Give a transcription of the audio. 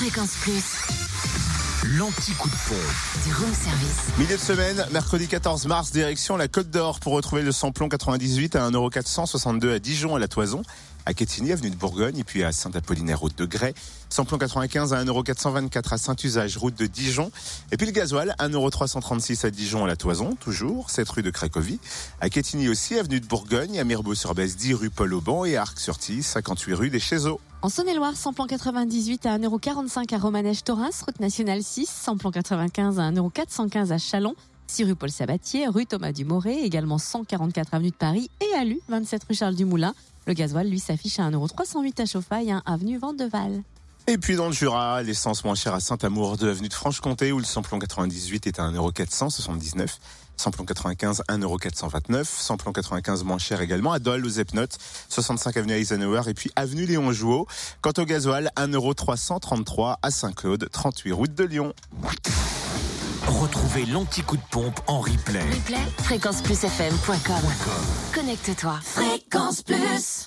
Fréquence Plus, l'anti-coup de pompe du room service. Milieu de semaine, mercredi 14 mars, direction la Côte d'Or pour retrouver le samplon 98 à 1,462 € à Dijon, à la Toison, à Quétigny, avenue de Bourgogne, et puis à Saint-Apollinaire, route de Grès. Samplon 95 à 1,424 € à Saint-Usage, route de Dijon. Et puis le gasoil, 1,336 € à Dijon, à la Toison, toujours, 7 rue de Cracovie. À Quétigny aussi, avenue de Bourgogne, à Mirebeau-sur-Bèze, 10 rue Paul-Auban, et à Arc-sur-Tis, 58 rue des Chézeaux. En Saône-et-Loire, samplon 98 à 1,45 € à Romanèche-Thorins, route nationale 6, samplon 95 à 1,415 € à Chalon, 6 rue Paul Sabatier, rue Thomas Dumoré, également 144 avenue de Paris et à Lu, 27 rue Charles Dumoulin. Le gasoil, lui, s'affiche à 1,308 € à Chauffaille, 1 avenue Vendeval. Et puis dans le Jura, l'essence moins chère à Saint-Amour, 2 avenue de Franche Comté, où le samplon 98 est à 1,479 €. Samplon 95, 1,429 €. Samplon 95 moins cher également à Dole, aux Epnotes, 65 avenue Eisenhower et puis avenue Léon Jouot. Quant au gasoil, 1,333 € à Saint-Claude, 38 route de Lyon. Retrouvez l'anti-coup de pompe en replay. Fréquenceplusfm.com. Connecte-toi. Fréquence Plus.